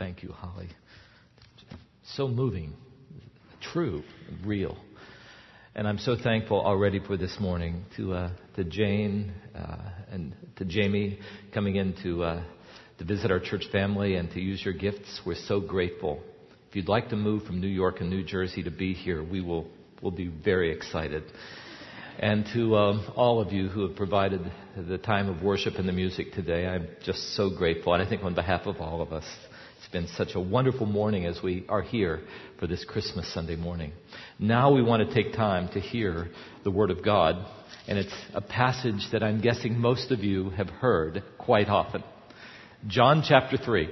Thank you, Holly. So moving, true, real. And I'm so thankful already for this morning to Jane and to Jamie coming in to visit our church family and to use your gifts. We're so grateful. If you'd like to move from New York and New Jersey to be here, we'll be very excited. And to all of you who have provided the time of worship and the music today, I'm just so grateful. And I think on behalf of all of us, it's been such a wonderful morning as we are here for this Christmas Sunday morning. Now we want to take time to hear the Word of God. And it's a passage that I'm guessing most of you have heard quite often. John chapter 3.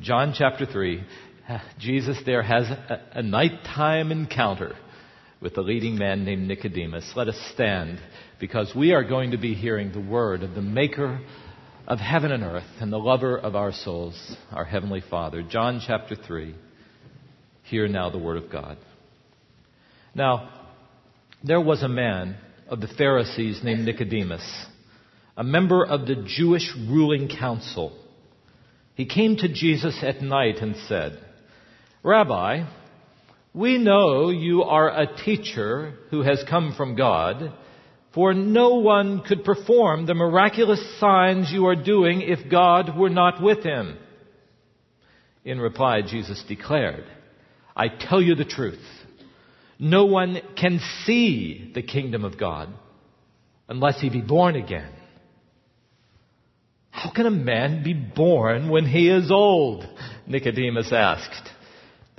John chapter 3. Jesus there has a nighttime encounter with a leading man named Nicodemus. Let us stand, because we are going to be hearing the word of the maker of heaven and earth and the lover of our souls, our Heavenly Father. John chapter 3, hear now the word of God. Now, there was a man of the Pharisees named Nicodemus, a member of the Jewish ruling council. He came to Jesus at night and said, "Rabbi, we know you are a teacher who has come from God, for no one could perform the miraculous signs you are doing if God were not with him." In reply, Jesus declared, "I tell you the truth. No one can see the kingdom of God unless he be born again. How can a man be born when he is old?" Nicodemus asked.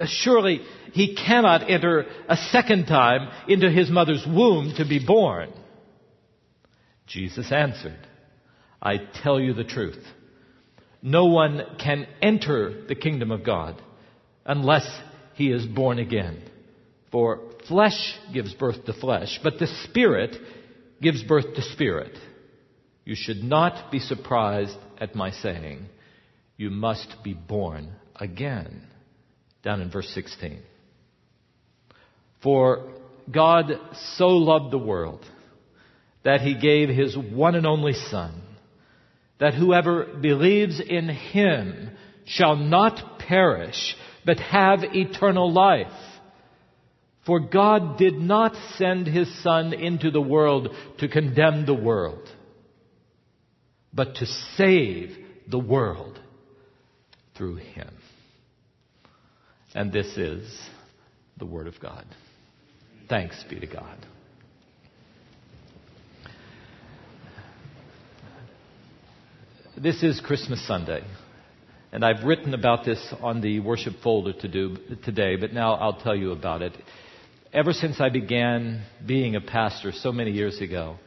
"Surely he cannot enter a second time into his mother's womb to be born." Jesus answered, "I tell you the truth. No one can enter the kingdom of God unless he is born again. For flesh gives birth to flesh, but the Spirit gives birth to spirit. You should not be surprised at my saying, you must be born again." Down in verse 16. "For God so loved the world that he gave his one and only Son, that whoever believes in him shall not perish, but have eternal life. For God did not send his Son into the world to condemn the world, but to save the world through him." And this is the Word of God. Thanks be to God. This is Christmas Sunday, and I've written about this on the worship folder today, but now I'll tell you about it. Ever since I began being a pastor so many years ago,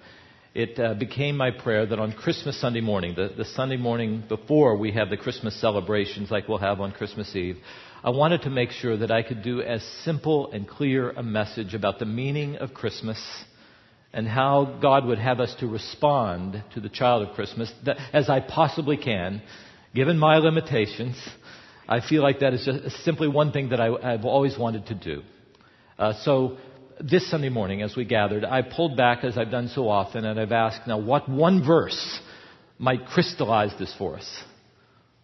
it became my prayer that on Christmas Sunday morning, the Sunday morning before we have the Christmas celebrations like we'll have on Christmas Eve, I wanted to make sure that I could do as simple and clear a message about the meaning of Christmas and how God would have us to respond to the child of Christmas as I possibly can, given my limitations. I feel like that is just simply one thing that I've always wanted to do. So this Sunday morning, as we gathered, I pulled back, as I've done so often, and I've asked, now, what one verse might crystallize this for us?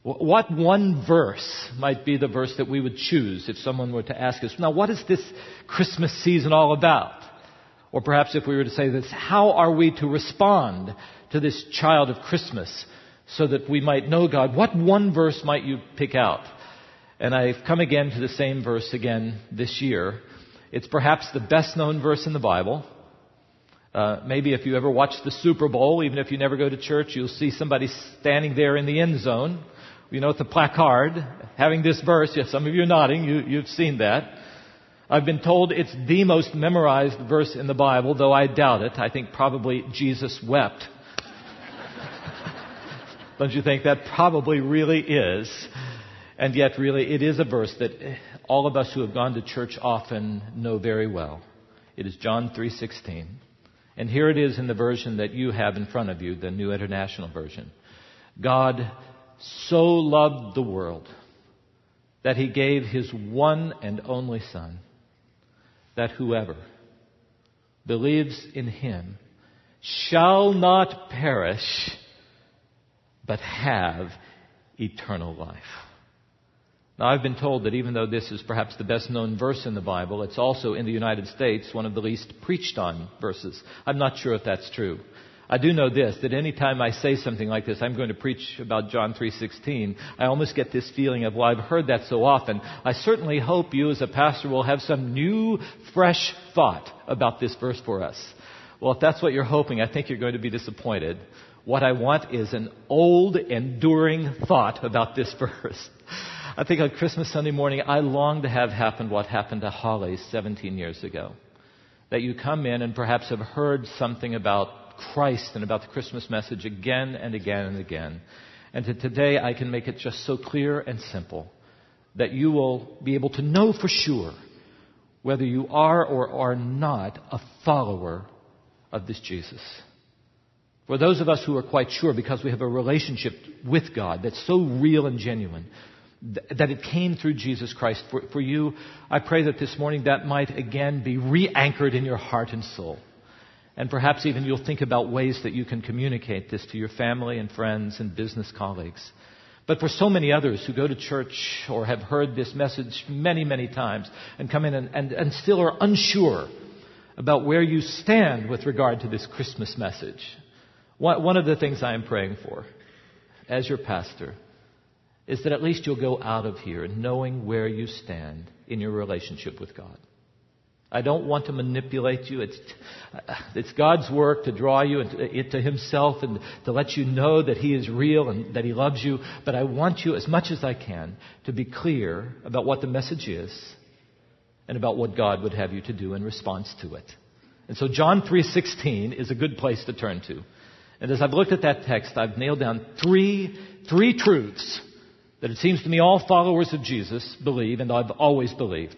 What one verse might be the verse that we would choose if someone were to ask us, now, what is this Christmas season all about? Or perhaps if we were to say this, how are we to respond to this child of Christmas so that we might know God? What one verse might you pick out? And I've come again to the same verse again this year. It's perhaps the best-known verse in the Bible. Maybe if you ever watch the Super Bowl, even if you never go to church, you'll see somebody standing there in the end zone, you know, with the placard, having this verse. Yes, some of you are nodding. You've seen that. I've been told it's the most memorized verse in the Bible, though I doubt it. I think probably Jesus wept. Don't you think that probably really is? And yet, really, it is a verse that all of us who have gone to church often know very well. It is John 3:16. And here it is in the version that you have in front of you, the New International Version. God so loved the world that he gave his one and only Son, that whoever believes in him shall not perish, but have eternal life. Now, I've been told that even though this is perhaps the best known verse in the Bible, it's also in the United States one of the least preached on verses. I'm not sure if that's true. I do know this, that any time I say something like this, I'm going to preach about John 3:16, I almost get this feeling of, well, I've heard that so often. I certainly hope you as a pastor will have some new, fresh thought about this verse for us. Well, if that's what you're hoping, I think you're going to be disappointed. What I want is an old, enduring thought about this verse. I think on Christmas Sunday morning, I long to have happened what happened to Holly 17 years ago. That you come in and perhaps have heard something about Christ and about the Christmas message again and again and again. And that today I can make it just so clear and simple that you will be able to know for sure whether you are or are not a follower of this Jesus. For those of us who are quite sure, because we have a relationship with God that's so real and genuine, that it came through Jesus Christ for you, I pray that this morning that might again be re-anchored in your heart and soul. And perhaps even you'll think about ways that you can communicate this to your family and friends and business colleagues. But for so many others who go to church or have heard this message many, many times and come in and still are unsure about where you stand with regard to this Christmas message, one of the things I am praying for as your pastor is that at least you'll go out of here knowing where you stand in your relationship with God. I don't want to manipulate you. It's God's work to draw you into Himself and to let you know that He is real and that He loves you. But I want you, as much as I can, to be clear about what the message is and about what God would have you to do in response to it. And so John 3:16 is a good place to turn to. And as I've looked at that text, I've nailed down three truths that it seems to me all followers of Jesus believe, and I've always believed.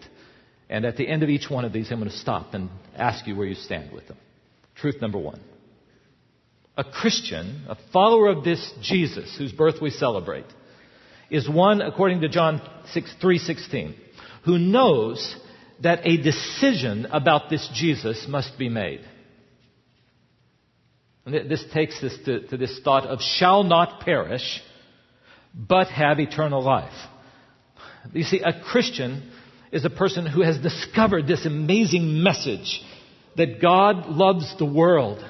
And at the end of each one of these, I'm going to stop and ask you where you stand with them. Truth number one. A Christian, a follower of this Jesus, whose birth we celebrate, is one, according to John 3:16, who knows that a decision about this Jesus must be made. And this takes us to this thought of shall not perish, but have eternal life. You see, a Christian is a person who has discovered this amazing message that God loves the world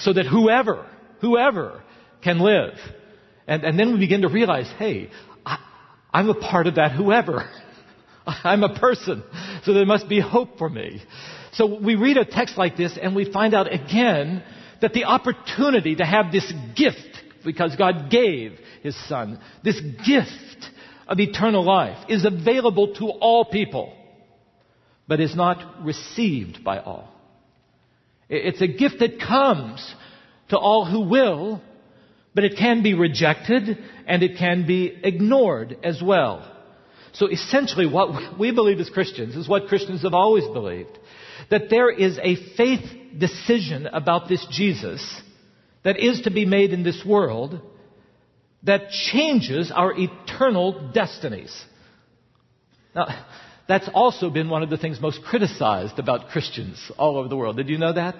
so that whoever can live. And then we begin to realize, hey, I'm a part of that whoever. I'm a person, so there must be hope for me. So we read a text like this and we find out again that the opportunity to have this gift, because God gave His Son, this gift of eternal life is available to all people, but is not received by all. It's a gift that comes to all who will, but it can be rejected and it can be ignored as well. So essentially what we believe as Christians is what Christians have always believed, that there is a faith decision about this Jesus that is to be made in this world that changes our eternal destinies. Now, that's also been one of the things most criticized about Christians all over the world. Did you know that?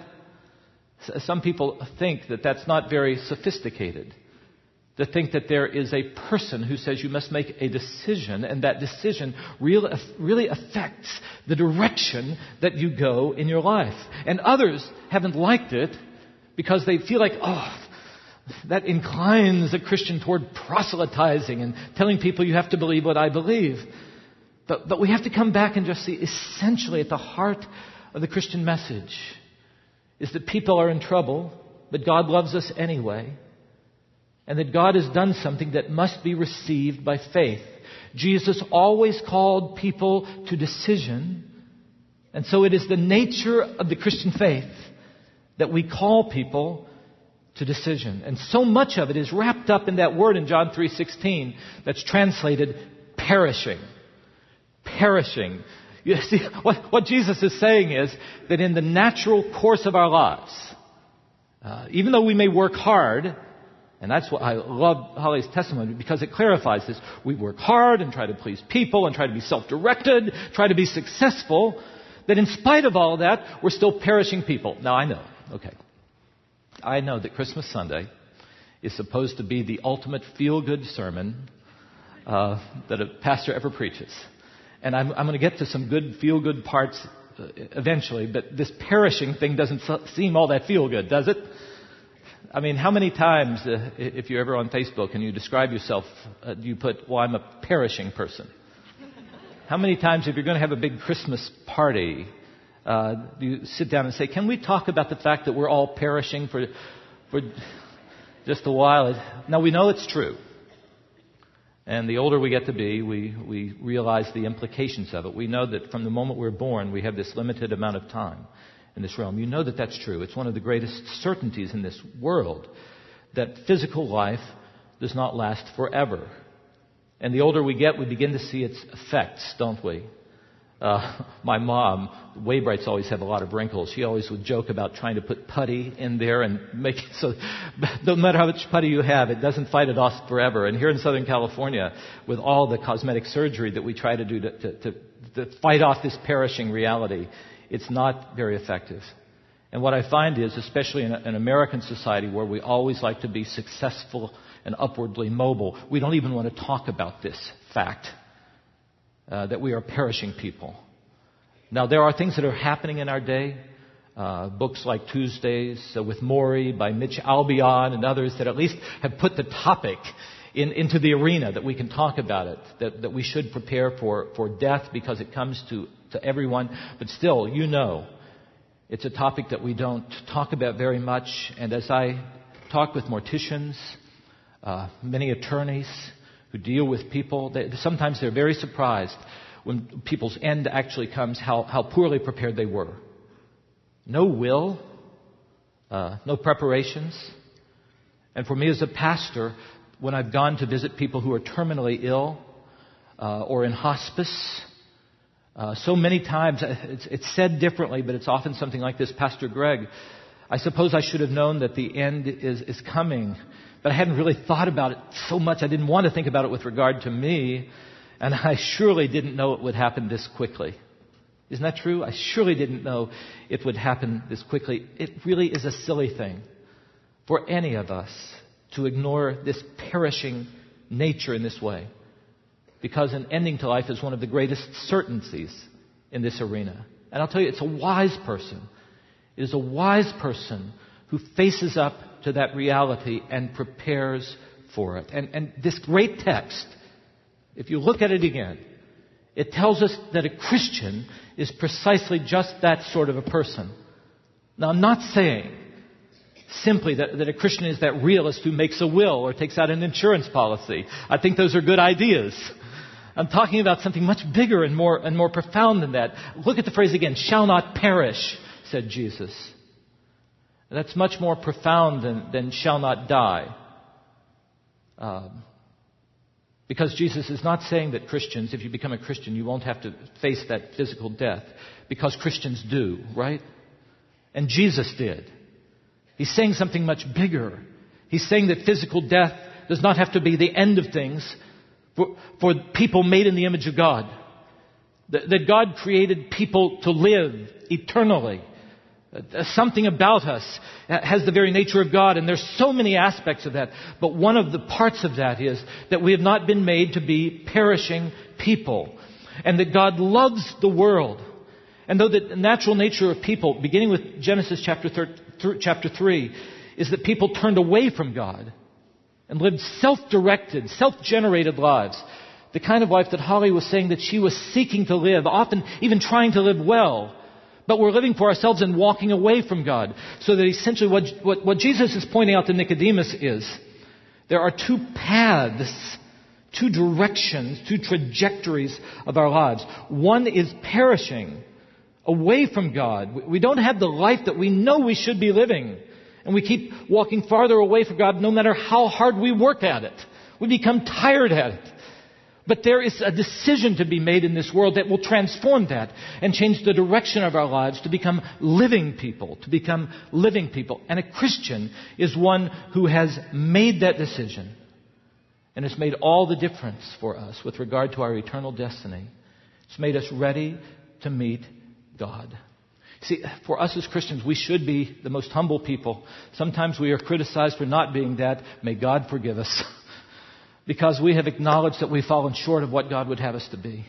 Some people think that that's not very sophisticated. To think that there is a person who says you must make a decision, and that decision really affects the direction that you go in your life. And others haven't liked it because they feel like, oh, that inclines a Christian toward proselytizing and telling people you have to believe what I believe. But we have to come back and just see essentially at the heart of the Christian message is that people are in trouble, but God loves us anyway, and that God has done something that must be received by faith. Jesus always called people to decision, and so it is the nature of the Christian faith that we call people to decision. And so much of it is wrapped up in that word in John 3:16 that's translated perishing. Perishing. You see, what Jesus is saying is that in the natural course of our lives, even though we may work hard, and that's what I love Holly's testimony because it clarifies this. We work hard and try to please people and try to be self-directed, try to be successful, that in spite of all that, we're still perishing people. Now I know, okay. I know that Christmas Sunday is supposed to be the ultimate feel-good sermon that a pastor ever preaches. And I'm going to get to some good, feel-good parts eventually, but this perishing thing doesn't seem all that feel-good, does it? I mean, how many times, if you're ever on Facebook and you describe yourself, do you put, well, I'm a perishing person? How many times, if you're going to have a big Christmas party, do you sit down and say, can we talk about the fact that we're all perishing for just a while? Now, we know it's true. And the older we get to be, we realize the implications of it. We know that from the moment we're born, we have this limited amount of time in this realm. You know that that's true. It's one of the greatest certainties in this world that physical life does not last forever. And the older we get, we begin to see its effects, don't we? My mom, Waybrights always have a lot of wrinkles. She always would joke about trying to put putty in there and make it so no matter how much putty you have, it doesn't fight it off forever. And here in Southern California, with all the cosmetic surgery that we try to do to fight off this perishing reality, it's not very effective. And what I find is, especially in an American society where we always like to be successful and upwardly mobile, we don't even want to talk about this fact. That we are perishing people. Now, there are things that are happening in our day. Books like Tuesdays with Morrie by Mitch Albom and others that at least have put the topic into the arena that we can talk about it, that we should prepare for death because it comes to everyone. But still, you know, it's a topic that we don't talk about very much. And as I talk with morticians, many attorneys, who deal with people, sometimes they're very surprised when people's end actually comes, how poorly prepared they were. No will, no preparations. And for me as a pastor, when I've gone to visit people who are terminally ill or in hospice, so many times, it's said differently, but it's often something like this, Pastor Greg, I suppose I should have known that the end is coming. But I hadn't really thought about it so much. I didn't want to think about it with regard to me. And I surely didn't know it would happen this quickly. Isn't that true? I surely didn't know it would happen this quickly. It really is a silly thing for any of us to ignore this perishing nature in this way. Because an ending to life is one of the greatest certainties in this arena. And I'll tell you, it's a wise person. It is a wise person who faces up to that reality and prepares for it. And this great text, if you look at it again, it tells us that a Christian is precisely just that sort of a person. Now, I'm not saying simply that a Christian is that realist who makes a will or takes out an insurance policy. I think those are good ideas. I'm talking about something much bigger and more profound than that. Look at the phrase again, shall not perish, said Jesus. That's much more profound than shall not die. Because Jesus is not saying that Christians, if you become a Christian, you won't have to face that physical death. Because Christians do, right? And Jesus did. He's saying something much bigger. He's saying that physical death does not have to be the end of things for people made in the image of God. That God created people to live eternally. Something about us has the very nature of God, and there's so many aspects of that. But one of the parts of that is that we have not been made to be perishing people, and that God loves the world. And though the natural nature of people, beginning with Genesis chapter 3, is that people turned away from God and lived self-directed, self-generated lives, the kind of life that Holly was saying that she was seeking to live, often even trying to live well, but we're living for ourselves and walking away from God. So that essentially what Jesus is pointing out to Nicodemus is there are two paths, two directions, two trajectories of our lives. One is perishing away from God. We don't have the life that we know we should be living. And we keep walking farther away from God no matter how hard we work at it. We become tired at it. But there is a decision to be made in this world that will transform that and change the direction of our lives to become living people, And a Christian is one who has made that decision and has made all the difference for us with regard to our eternal destiny. It's made us ready to meet God. See, for us as Christians, we should be the most humble people. Sometimes we are criticized for not being that. May God forgive us. because we have acknowledged that we've fallen short of what God would have us to be.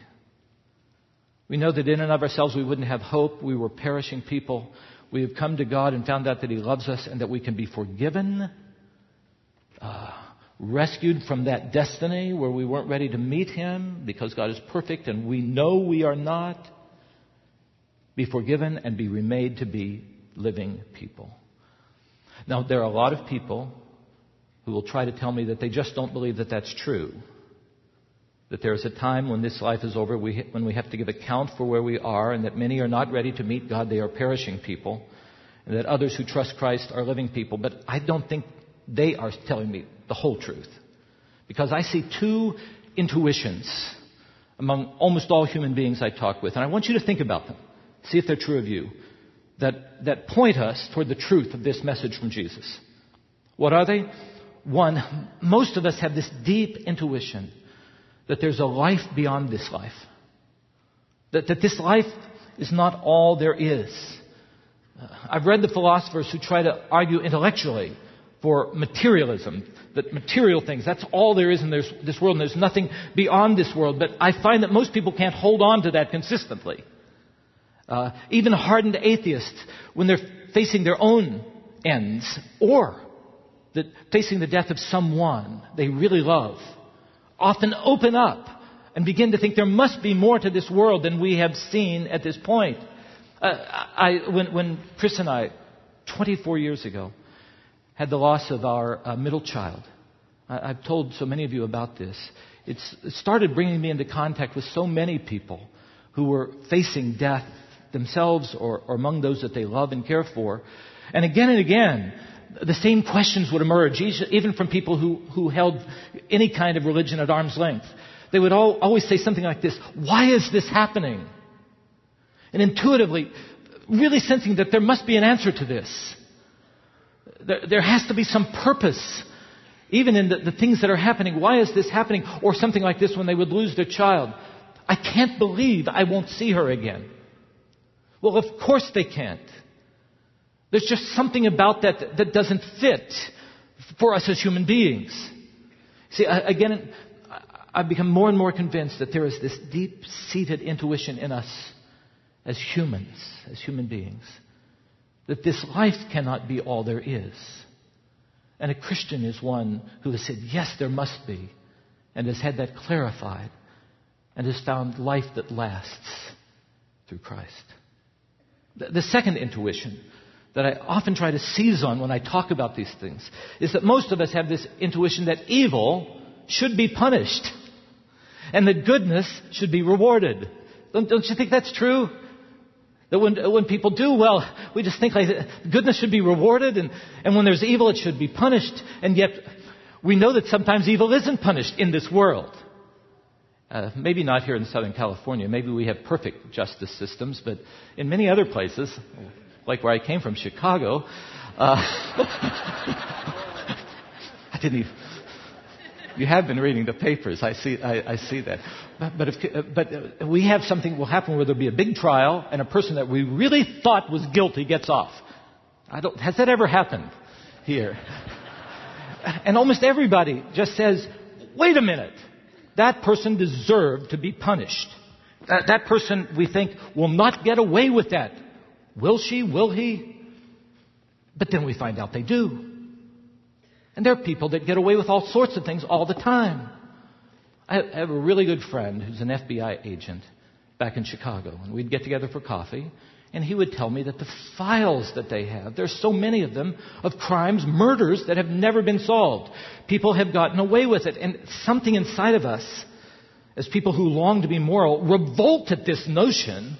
We know that in and of ourselves we wouldn't have hope. We were perishing people. We have come to God and found out that He loves us and that we can be forgiven, rescued from that destiny where we weren't ready to meet Him because God is perfect and we know we are not. Be forgiven and be remade to be living people. Now, there are a lot of people who will try to tell me that they just don't believe that that's true. That there is a time when this life is over, when we have to give account for where we are, and that many are not ready to meet God, they are perishing people, and that others who trust Christ are living people. But I don't think they are telling me the whole truth, because I see two intuitions among almost all human beings I talk with, and I want you to think about them, see if they're true of you, that point us toward the truth of this message from Jesus. What are they? One, most of us have this deep intuition that there's a life beyond this life. That this life is not all there is. I've read the philosophers who try to argue intellectually for materialism. That material things, that's all there is in this world. And there's nothing beyond this world. But I find that most people can't hold on to that consistently. Even hardened atheists, when they're facing their own ends, or that facing the death of someone they really love, often open up and begin to think there must be more to this world than we have seen at this point. When Chris and I, 24 years ago, had the loss of our middle child, I've told so many of you about this. It started bringing me into contact with so many people who were facing death themselves or among those that they love and care for. And again, the same questions would emerge, even from people who held any kind of religion at arm's length. They would always say something like this: why is this happening? And intuitively, really sensing that there must be an answer to this. There has to be some purpose, even in the things that are happening. Why is this happening? Or something like this when they would lose their child: I can't believe I won't see her again. Well, of course they can't. There's just something about that that doesn't fit for us as human beings. See, again, I've become more and more convinced that there is this deep-seated intuition in us as human beings, that this life cannot be all there is. And a Christian is one who has said, yes, there must be, and has had that clarified, and has found life that lasts through Christ. The second intuition that I often try to seize on when I talk about these things is that most of us have this intuition that evil should be punished and that goodness should be rewarded. Don't you think that's true? That when people do well, we just think like goodness should be rewarded, and when there's evil, it should be punished. And yet we know that sometimes evil isn't punished in this world. Maybe not here in Southern California. Maybe we have perfect justice systems, but in many other places, like where I came from, Chicago. I didn't even... You have been reading the papers. I see that. But we have something will happen where there'll be a big trial and a person that we really thought was guilty gets off. Has that ever happened here? And almost everybody just says, wait a minute. That person deserved to be punished. That person, we think, will not get away with that. Will she? Will he? But then we find out they do. And there are people that get away with all sorts of things all the time. I have a really good friend who's an FBI agent back in Chicago. And we'd get together for coffee. And he would tell me that the files that they have, there's so many of them, of crimes, murders that have never been solved. People have gotten away with it. And something inside of us, as people who long to be moral, revolt at this notion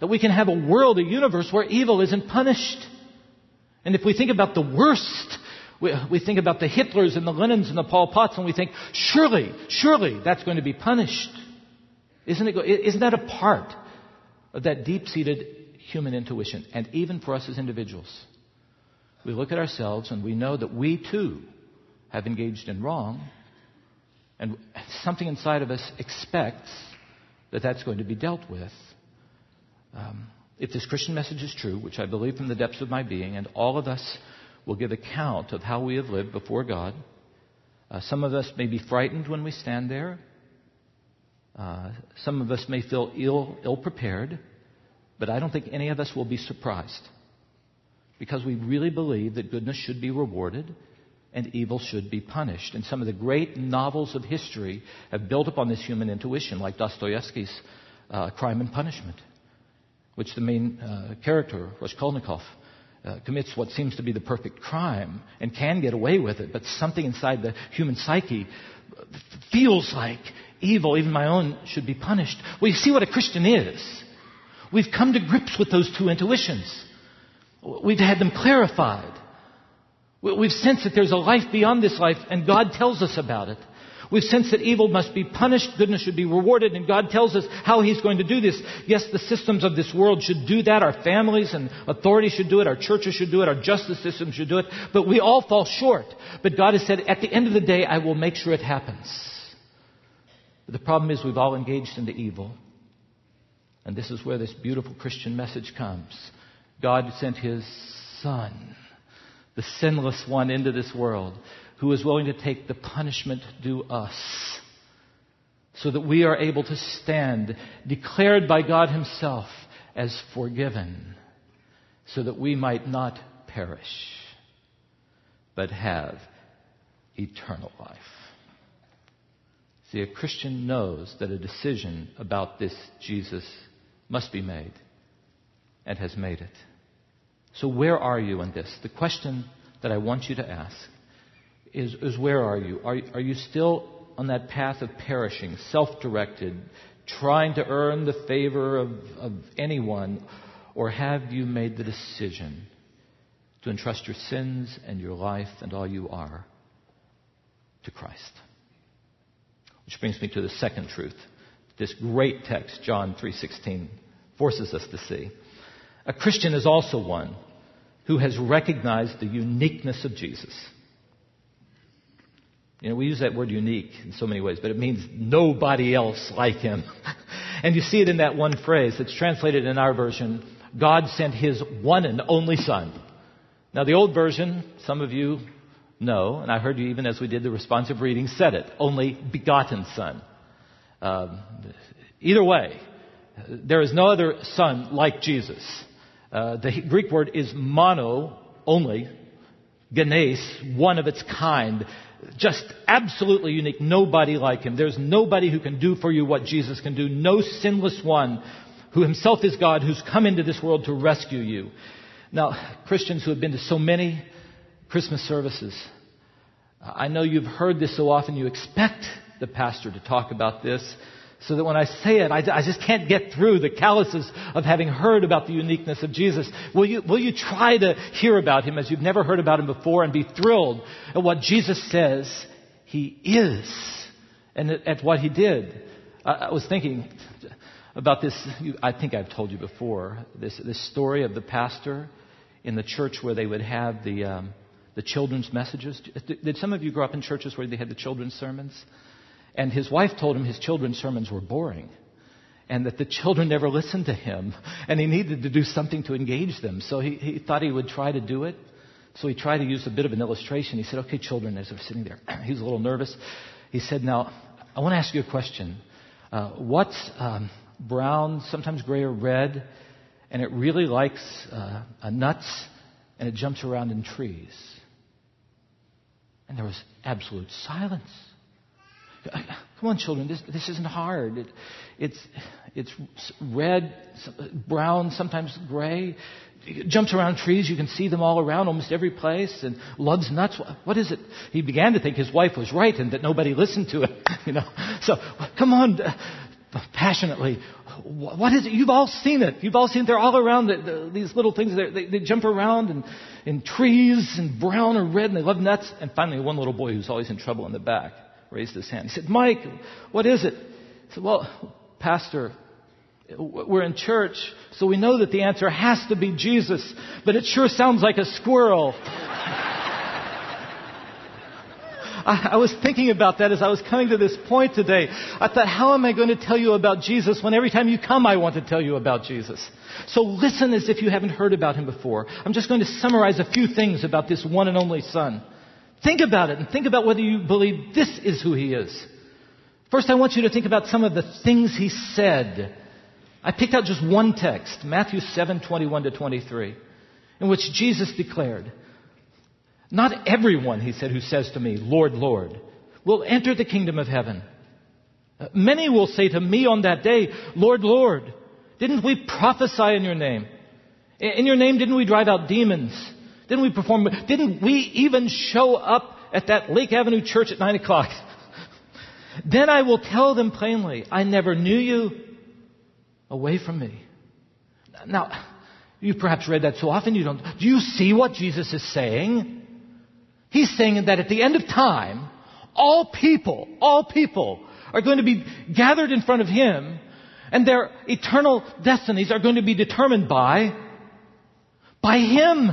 that we can have a world, a universe where evil isn't punished. And if we think about the worst, we think about the Hitlers and the Lenins and the Pol Pots, and we think, surely that's going to be punished. Isn't that a part of that deep-seated human intuition? And even for us as individuals, we look at ourselves and we know that we too have engaged in wrong, and something inside of us expects that that's going to be dealt with. If this Christian message is true, which I believe from the depths of my being, and all of us will give account of how we have lived before God, Some of us may be frightened when we stand there. Some of us may feel ill-prepared. But I don't think any of us will be surprised, because we really believe that goodness should be rewarded and evil should be punished. And some of the great novels of history have built upon this human intuition, like Dostoevsky's Crime and Punishment, which the main character, Raskolnikov, commits what seems to be the perfect crime and can get away with it, but something inside the human psyche feels like evil, even my own, should be punished. Well, you see what a Christian is. We've come to grips with those two intuitions. We've had them clarified. We've sensed that there's a life beyond this life, and God tells us about it. We've sensed that evil must be punished, goodness should be rewarded, and God tells us how He's going to do this. Yes, the systems of this world should do that. Our families and authorities should do it. Our churches should do it. Our justice system should do it. But we all fall short. But God has said, at the end of the day, I will make sure it happens. But the problem is we've all engaged into evil. And this is where this beautiful Christian message comes. God sent His Son, the sinless one, into this world, who is willing to take the punishment due us so that we are able to stand, declared by God Himself as forgiven, so that we might not perish, but have eternal life. See, a Christian knows that a decision about this Jesus must be made, and has made it. So where are you in this? The question that I want you to ask is where are you? Are you still on that path of perishing, self-directed, trying to earn the favor of anyone? Or have you made the decision to entrust your sins and your life and all you are to Christ? Which brings me to the second truth. This great text, John 3:16, forces us to see. A Christian is also one who has recognized the uniqueness of Jesus. You know, we use that word unique in so many ways, but it means nobody else like Him. And you see it in that one phrase that's translated in our version, God sent His one and only Son. Now, the old version, some of you know, and I heard you even as we did the responsive reading, said it, only begotten Son. Either way, there is no other Son like Jesus. The Greek word is mono, only, genes, one of its kind, just absolutely unique, nobody like Him. There's nobody who can do for you what Jesus can do, no sinless one who Himself is God, who's come into this world to rescue you. Now, Christians who have been to so many Christmas services, I know you've heard this so often, you expect the pastor to talk about this, so that when I say it, I just can't get through the calluses of having heard about the uniqueness of Jesus. Will you try to hear about Him as you've never heard about Him before and be thrilled at what Jesus says He is and at what He did? I was thinking about this. I think I've told you before, this story of the pastor in the church where they would have the children's messages. Did some of you grow up in churches where they had the children's sermons? And his wife told him his children's sermons were boring and that the children never listened to him, and he needed to do something to engage them. So he thought he would try to do it. So he tried to use a bit of an illustration. He said, okay, children, as they're sitting there, he was a little nervous. He said, now, I want to ask you a question. What's brown, sometimes gray or red, and it really likes nuts, and it jumps around in trees? And there was absolute silence. Come on, children, this isn't hard. It's red, brown, sometimes gray. It jumps around trees. You can see them all around, almost every place, and loves nuts. What is it? He began to think his wife was right and that nobody listened to him. You know. So, come on, passionately. What is it? You've all seen it. You've all seen it. They're all around. These little things. They jump around in trees and brown or red, and they love nuts. And finally, one little boy who's always in trouble in the back raised his hand. He said, Mike, what is it? I said, well, Pastor, we're in church, so we know that the answer has to be Jesus, but it sure sounds like a squirrel. I was thinking about that as I was coming to this point today. I thought, how am I going to tell you about Jesus when every time you come I want to tell you about Jesus? So listen as if you haven't heard about Him before. I'm just going to summarize a few things about this one and only Son. Think about it and think about whether you believe this is who he is. First, I want you to think about some of the things he said. I picked out just one text, Matthew 7:21-23, in which Jesus declared, "Not everyone," he said, "who says to me, 'Lord, Lord,' will enter the kingdom of heaven. Many will say to me on that day, 'Lord, Lord, didn't we prophesy in your name? In your name, didn't we drive out demons? Didn't we perform? Didn't we even show up at that Lake Avenue Church at 9:00? Then I will tell them plainly, 'I never knew you. Away from me.'" Now, you've perhaps read that so often you don't. Do you see what Jesus is saying? He's saying that at the end of time, all people are going to be gathered in front of him, and their eternal destinies are going to be determined by him.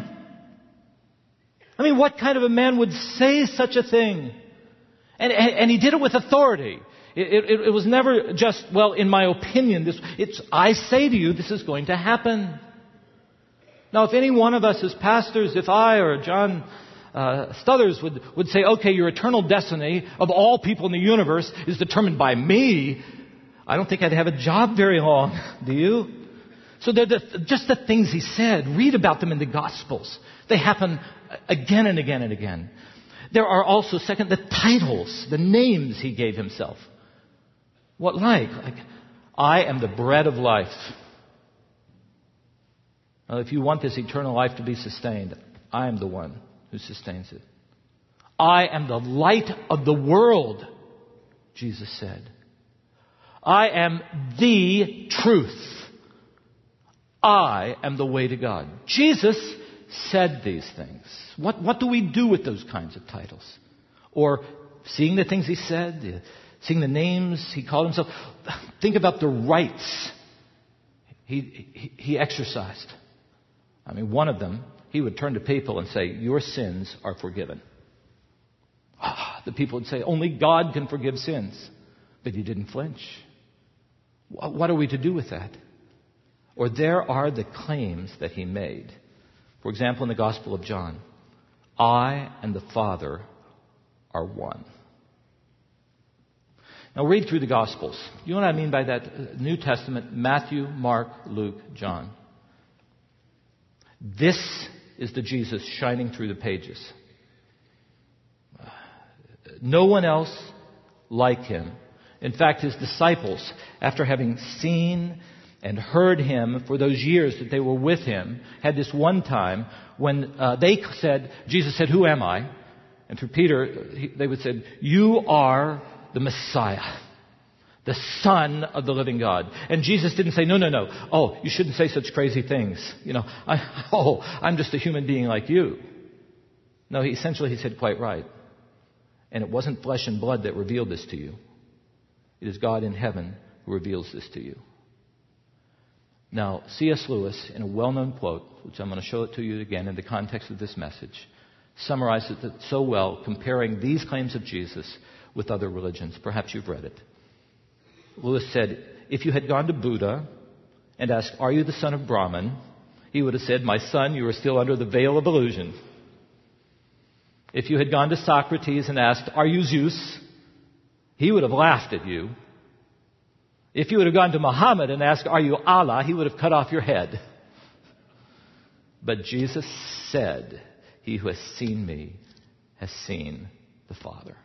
I mean, what kind of a man would say such a thing? And he did it with authority. It was never just, well, in my opinion, I say to you, this is going to happen. Now, if any one of us as pastors, if I or John Stuthers would say, okay, your eternal destiny of all people in the universe is determined by me, I don't think I'd have a job very long, do you? So they're just the things he said. Read about them in the Gospels. They happen again and again and again. There are also, second, the titles, the names he gave himself. What like I am the bread of life. Now, if you want this eternal life to be sustained, I am the one who sustains it. I am the light of the world, Jesus said. I am the truth. I am the way to God. Jesus said these things. What do we do with those kinds of titles? Or seeing the things he said, seeing the names he called himself. Think about the rights he exercised. I mean, one of them, he would turn to people and say, "Your sins are forgiven." The people would say, "Only God can forgive sins." But he didn't flinch. What are we to do with that? Or there are the claims that he made. For example, in the Gospel of John, "I and the Father are one." Now read through the Gospels. You know what I mean by that? New Testament, Matthew, Mark, Luke, John. This is the Jesus shining through the pages. No one else like him. In fact, his disciples, after having seen and heard him for those years that they were with him, had this one time when they said, Jesus said, "Who am I?" And through Peter, they would say, "You are the Messiah, the Son of the living God." And Jesus didn't say, no. "Oh, you shouldn't say such crazy things. You know, I'm just a human being like you." No, he said, "Quite right. And it wasn't flesh and blood that revealed this to you. It is God in heaven who reveals this to you." Now, C.S. Lewis, in a well-known quote, which I'm going to show it to you again in the context of this message, summarizes it so well, comparing these claims of Jesus with other religions. Perhaps you've read it. Lewis said, "If you had gone to Buddha and asked, 'Are you the son of Brahman?' he would have said, 'My son, you are still under the veil of illusion.' If you had gone to Socrates and asked, 'Are you Zeus?' he would have laughed at you. If you would have gone to Muhammad and asked, 'Are you Allah?' he would have cut off your head. But Jesus said, 'He who has seen me has seen the Father.'"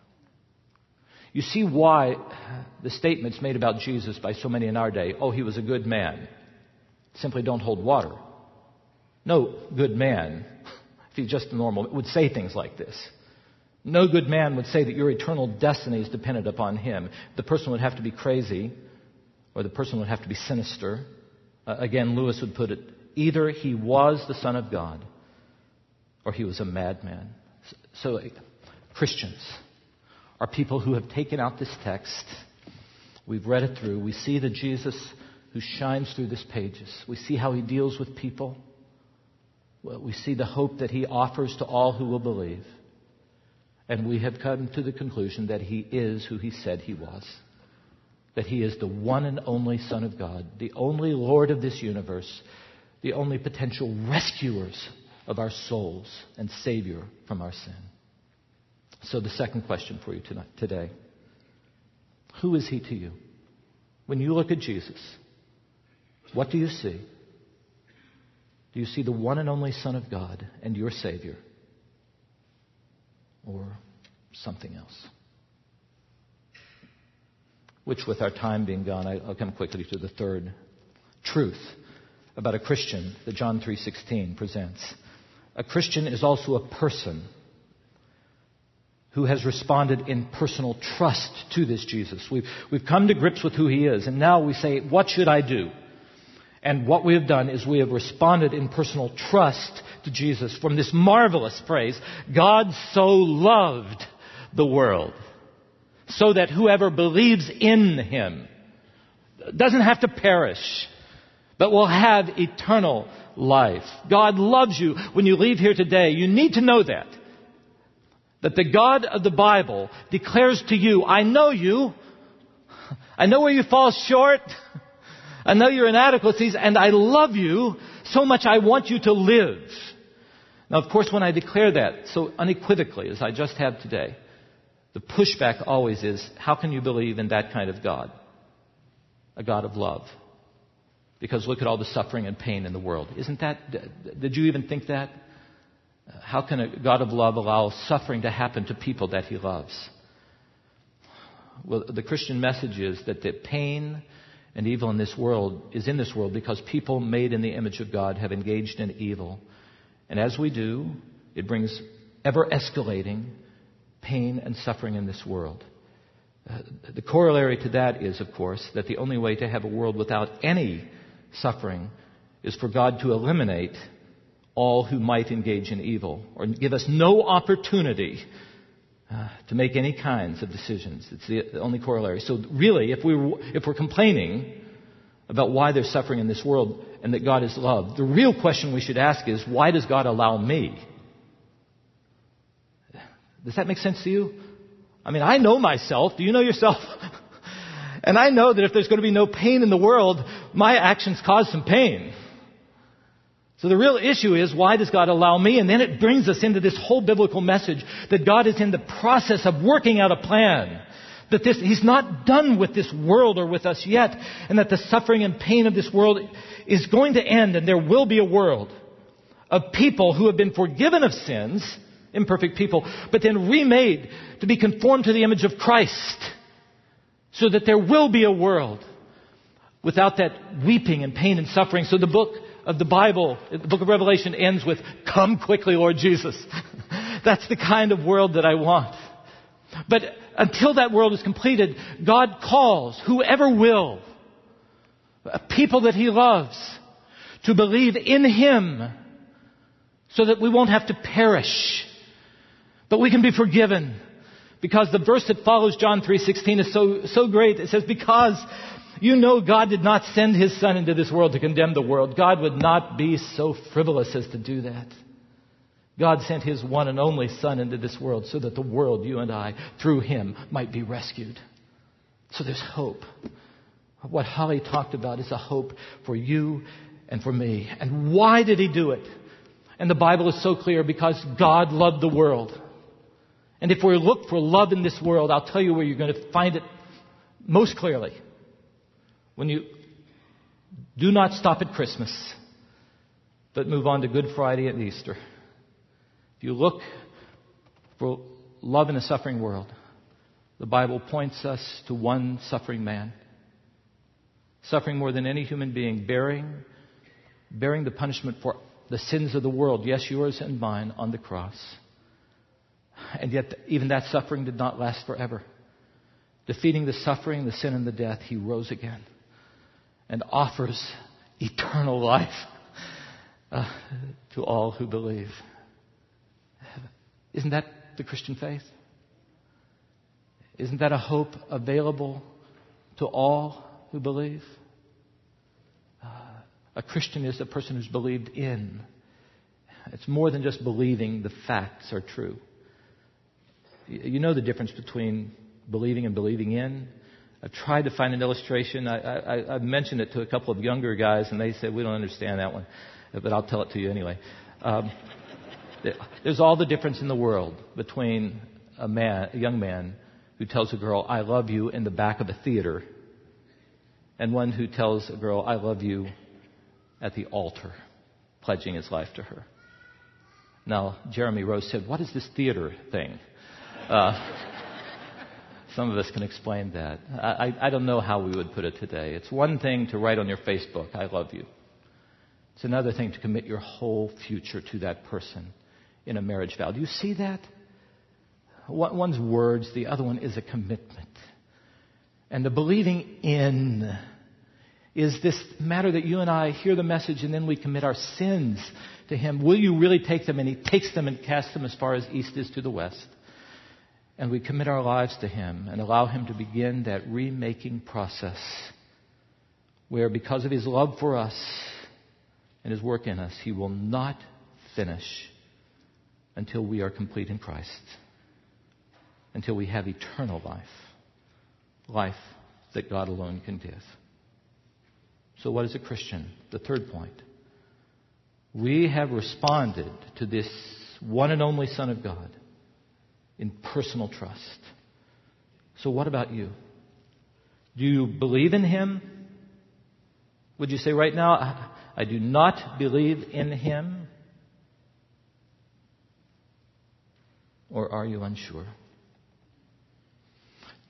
You see why the statements made about Jesus by so many in our day, "Oh, he was a good man," simply don't hold water. No good man, if he's just normal, would say things like this. No good man would say that your eternal destiny is dependent upon him. The person would have to be crazy, or the person would have to be sinister. Again, Lewis would put it, either he was the Son of God, or he was a madman. So Christians are people who have taken out this text. We've read it through. We see the Jesus who shines through these pages. We see how he deals with people. We see the hope that he offers to all who will believe. And we have come to the conclusion that he is who he said he was. That he is the one and only Son of God, the only Lord of this universe, the only potential rescuers of our souls and Savior from our sin. So the second question for you today, who is he to you? When you look at Jesus, what do you see? Do you see the one and only Son of God and your Savior? Or something else? Which, with our time being gone, I'll come quickly to the third truth about a Christian that John 3:16 presents. A Christian is also a person who has responded in personal trust to this Jesus. We've come to grips with who he is, and now we say, what should I do? And what we have done is we have responded in personal trust to Jesus from this marvelous phrase, God so loved the world, so that whoever believes in him doesn't have to perish, but will have eternal life. God loves you when you leave here today. You need to know that. That the God of the Bible declares to you, I know you. I know where you fall short. I know your inadequacies, and I love you so much I want you to live. Now, of course, when I declare that so unequivocally as I just have today, the pushback always is, how can you believe in that kind of God? A God of love. Because look at all the suffering and pain in the world. Isn't that, did you even think that? How can a God of love allow suffering to happen to people that he loves? Well, the Christian message is that the pain and evil in this world is in this world because people made in the image of God have engaged in evil. And as we do, it brings ever-escalating pain and suffering in this world. The corollary to that is, of course, that the only way to have a world without any suffering is for God to eliminate all who might engage in evil or give us no opportunity to make any kinds of decisions. It's the only corollary. So really, if we're complaining about why there's suffering in this world and that God is love, the real question we should ask is, why does God allow me? Does that make sense to you? I mean, I know myself. Do you know yourself? And I know that if there's going to be no pain in the world, my actions cause some pain. So the real issue is, why does God allow me? And then it brings us into this whole biblical message that God is in the process of working out a plan. That He's not done with this world or with us yet. And that the suffering and pain of this world is going to end. And there will be a world of people who have been forgiven of sins, imperfect people, but then remade to be conformed to the image of Christ. So that there will be a world without that weeping and pain and suffering. So the book of the Bible, the book of Revelation, ends with, come quickly, Lord Jesus. That's the kind of world that I want. But until that world is completed, God calls whoever will, people that he loves, to believe in him so that we won't have to perish, but we can be forgiven. Because the verse that follows John 3:16 is so great. It says, because you know God did not send his Son into this world to condemn the world. God would not be so frivolous as to do that. God sent his one and only Son into this world so that the world, you and I, through him, might be rescued. So there's hope. What Holly talked about is a hope for you and for me. And why did he do it? And the Bible is so clear, because God loved the world. And if we look for love in this world, I'll tell you where you're going to find it most clearly. When you do not stop at Christmas, but move on to Good Friday and Easter. If you look for love in a suffering world, the Bible points us to one suffering man. Suffering more than any human being, bearing the punishment for the sins of the world, yes, yours and mine, on the cross. And yet, even that suffering did not last forever. Defeating the suffering, the sin, and the death, he rose again. And offers eternal life to all who believe. Isn't that the Christian faith? Isn't that a hope available to all who believe? A Christian is a person who's believed in. It's more than just believing the facts are true. You know the difference between believing and believing in. I've tried to find an illustration. I've mentioned it to a couple of younger guys, and they said, we don't understand that one. But I'll tell it to you anyway. There's all the difference in the world between a young man who tells a girl, "I love you," in the back of a theater, and one who tells a girl, "I love you," at the altar, pledging his life to her. Now, Jeremy Rose said, "What is this theater thing?" Some of us can explain that. I don't know how we would put it today. It's one thing to write on your Facebook, "I love you." It's another thing to commit your whole future to that person in a marriage vow. Do you see that? One's words, the other one is a commitment. And the believing in is this matter that you and I hear the message and then we commit our sins to Him. Will you really take them? And He takes them and casts them as far as east is to the west. And we commit our lives to Him and allow Him to begin that remaking process where, because of His love for us and His work in us, He will not finish until we are complete in Christ, until we have eternal life, life that God alone can give. So what is a Christian? The third point. We have responded to this one and only Son of God in personal trust. So what about you? Do you believe in Him? Would you say right now, "I do not believe in Him"? Or are you unsure?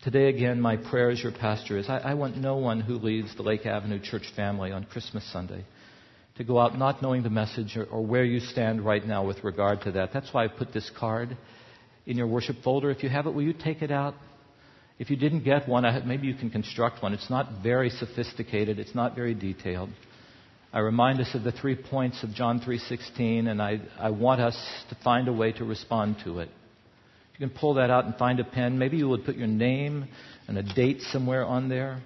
Today again, my prayer as your pastor is I want no one who leaves the Lake Avenue Church family on Christmas Sunday to go out not knowing the message or where you stand right now with regard to that. That's why I put this card in your worship folder. If you have it, will you take it out? If you didn't get one, maybe you can construct one. It's not very sophisticated. It's not very detailed. I remind us of the 3 points of John 3:16, and I want us to find a way to respond to it. You can pull that out and find a pen. Maybe you would put your name and a date somewhere on there.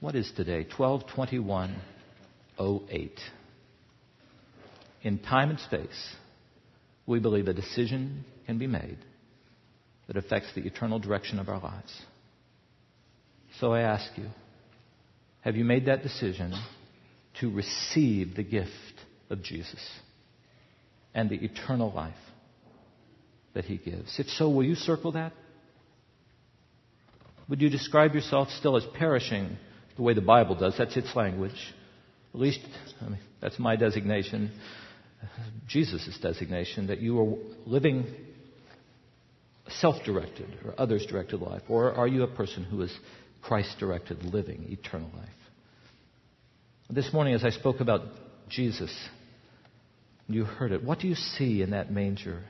What is today? 12/21/08. In time and space, we believe a decision can be made that affects the eternal direction of our lives. So I ask you, have you made that decision to receive the gift of Jesus and the eternal life that He gives? If so, will you circle that? Would you describe yourself still as perishing the way the Bible does? That's its language. At least, that's my designation, Jesus' designation, that you are living a self-directed or others-directed life. Or are you a person who is Christ-directed, living eternal life? This morning, as I spoke about Jesus, you heard it. What do you see in that manger?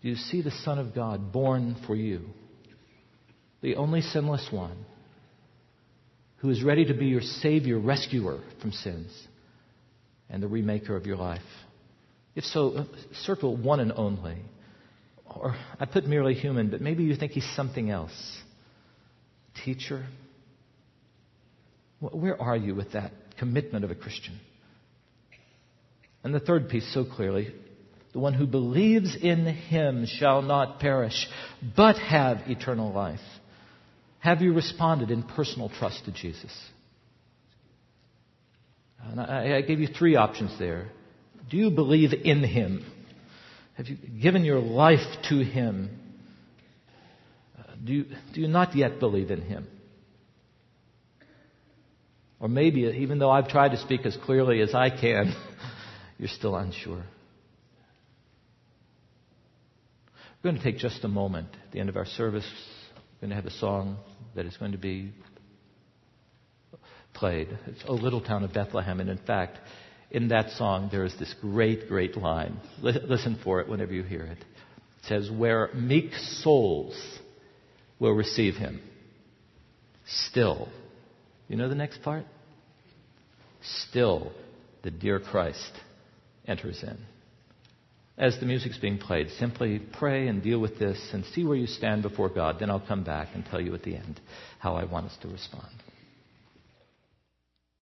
Do you see the Son of God born for you, the only sinless one, who is ready to be your Savior, rescuer from sins, and the remaker of your life? If so, circle one and only. Or I put merely human, but maybe you think He's something else. Teacher? Where are you with that commitment of a Christian? And the third piece, so clearly: the one who believes in Him shall not perish, but have eternal life. Have you responded in personal trust to Jesus? And I gave you 3 options there. Do you believe in Him? Have you given your life to Him? Do you not yet believe in Him? Or maybe, even though I've tried to speak as clearly as I can, you're still unsure. We're going to take just a moment at the end of our service. We're going to have a song that is going to be played. It's "O Little Town of Bethlehem." And in fact, in that song, there is this great, great line. Listen for it whenever you hear it. It says, "Where meek souls will receive Him, still." You know the next part? "Still the dear Christ enters in." As the music's being played, simply pray and deal with this and see where you stand before God. Then I'll come back and tell you at the end how I want us to respond.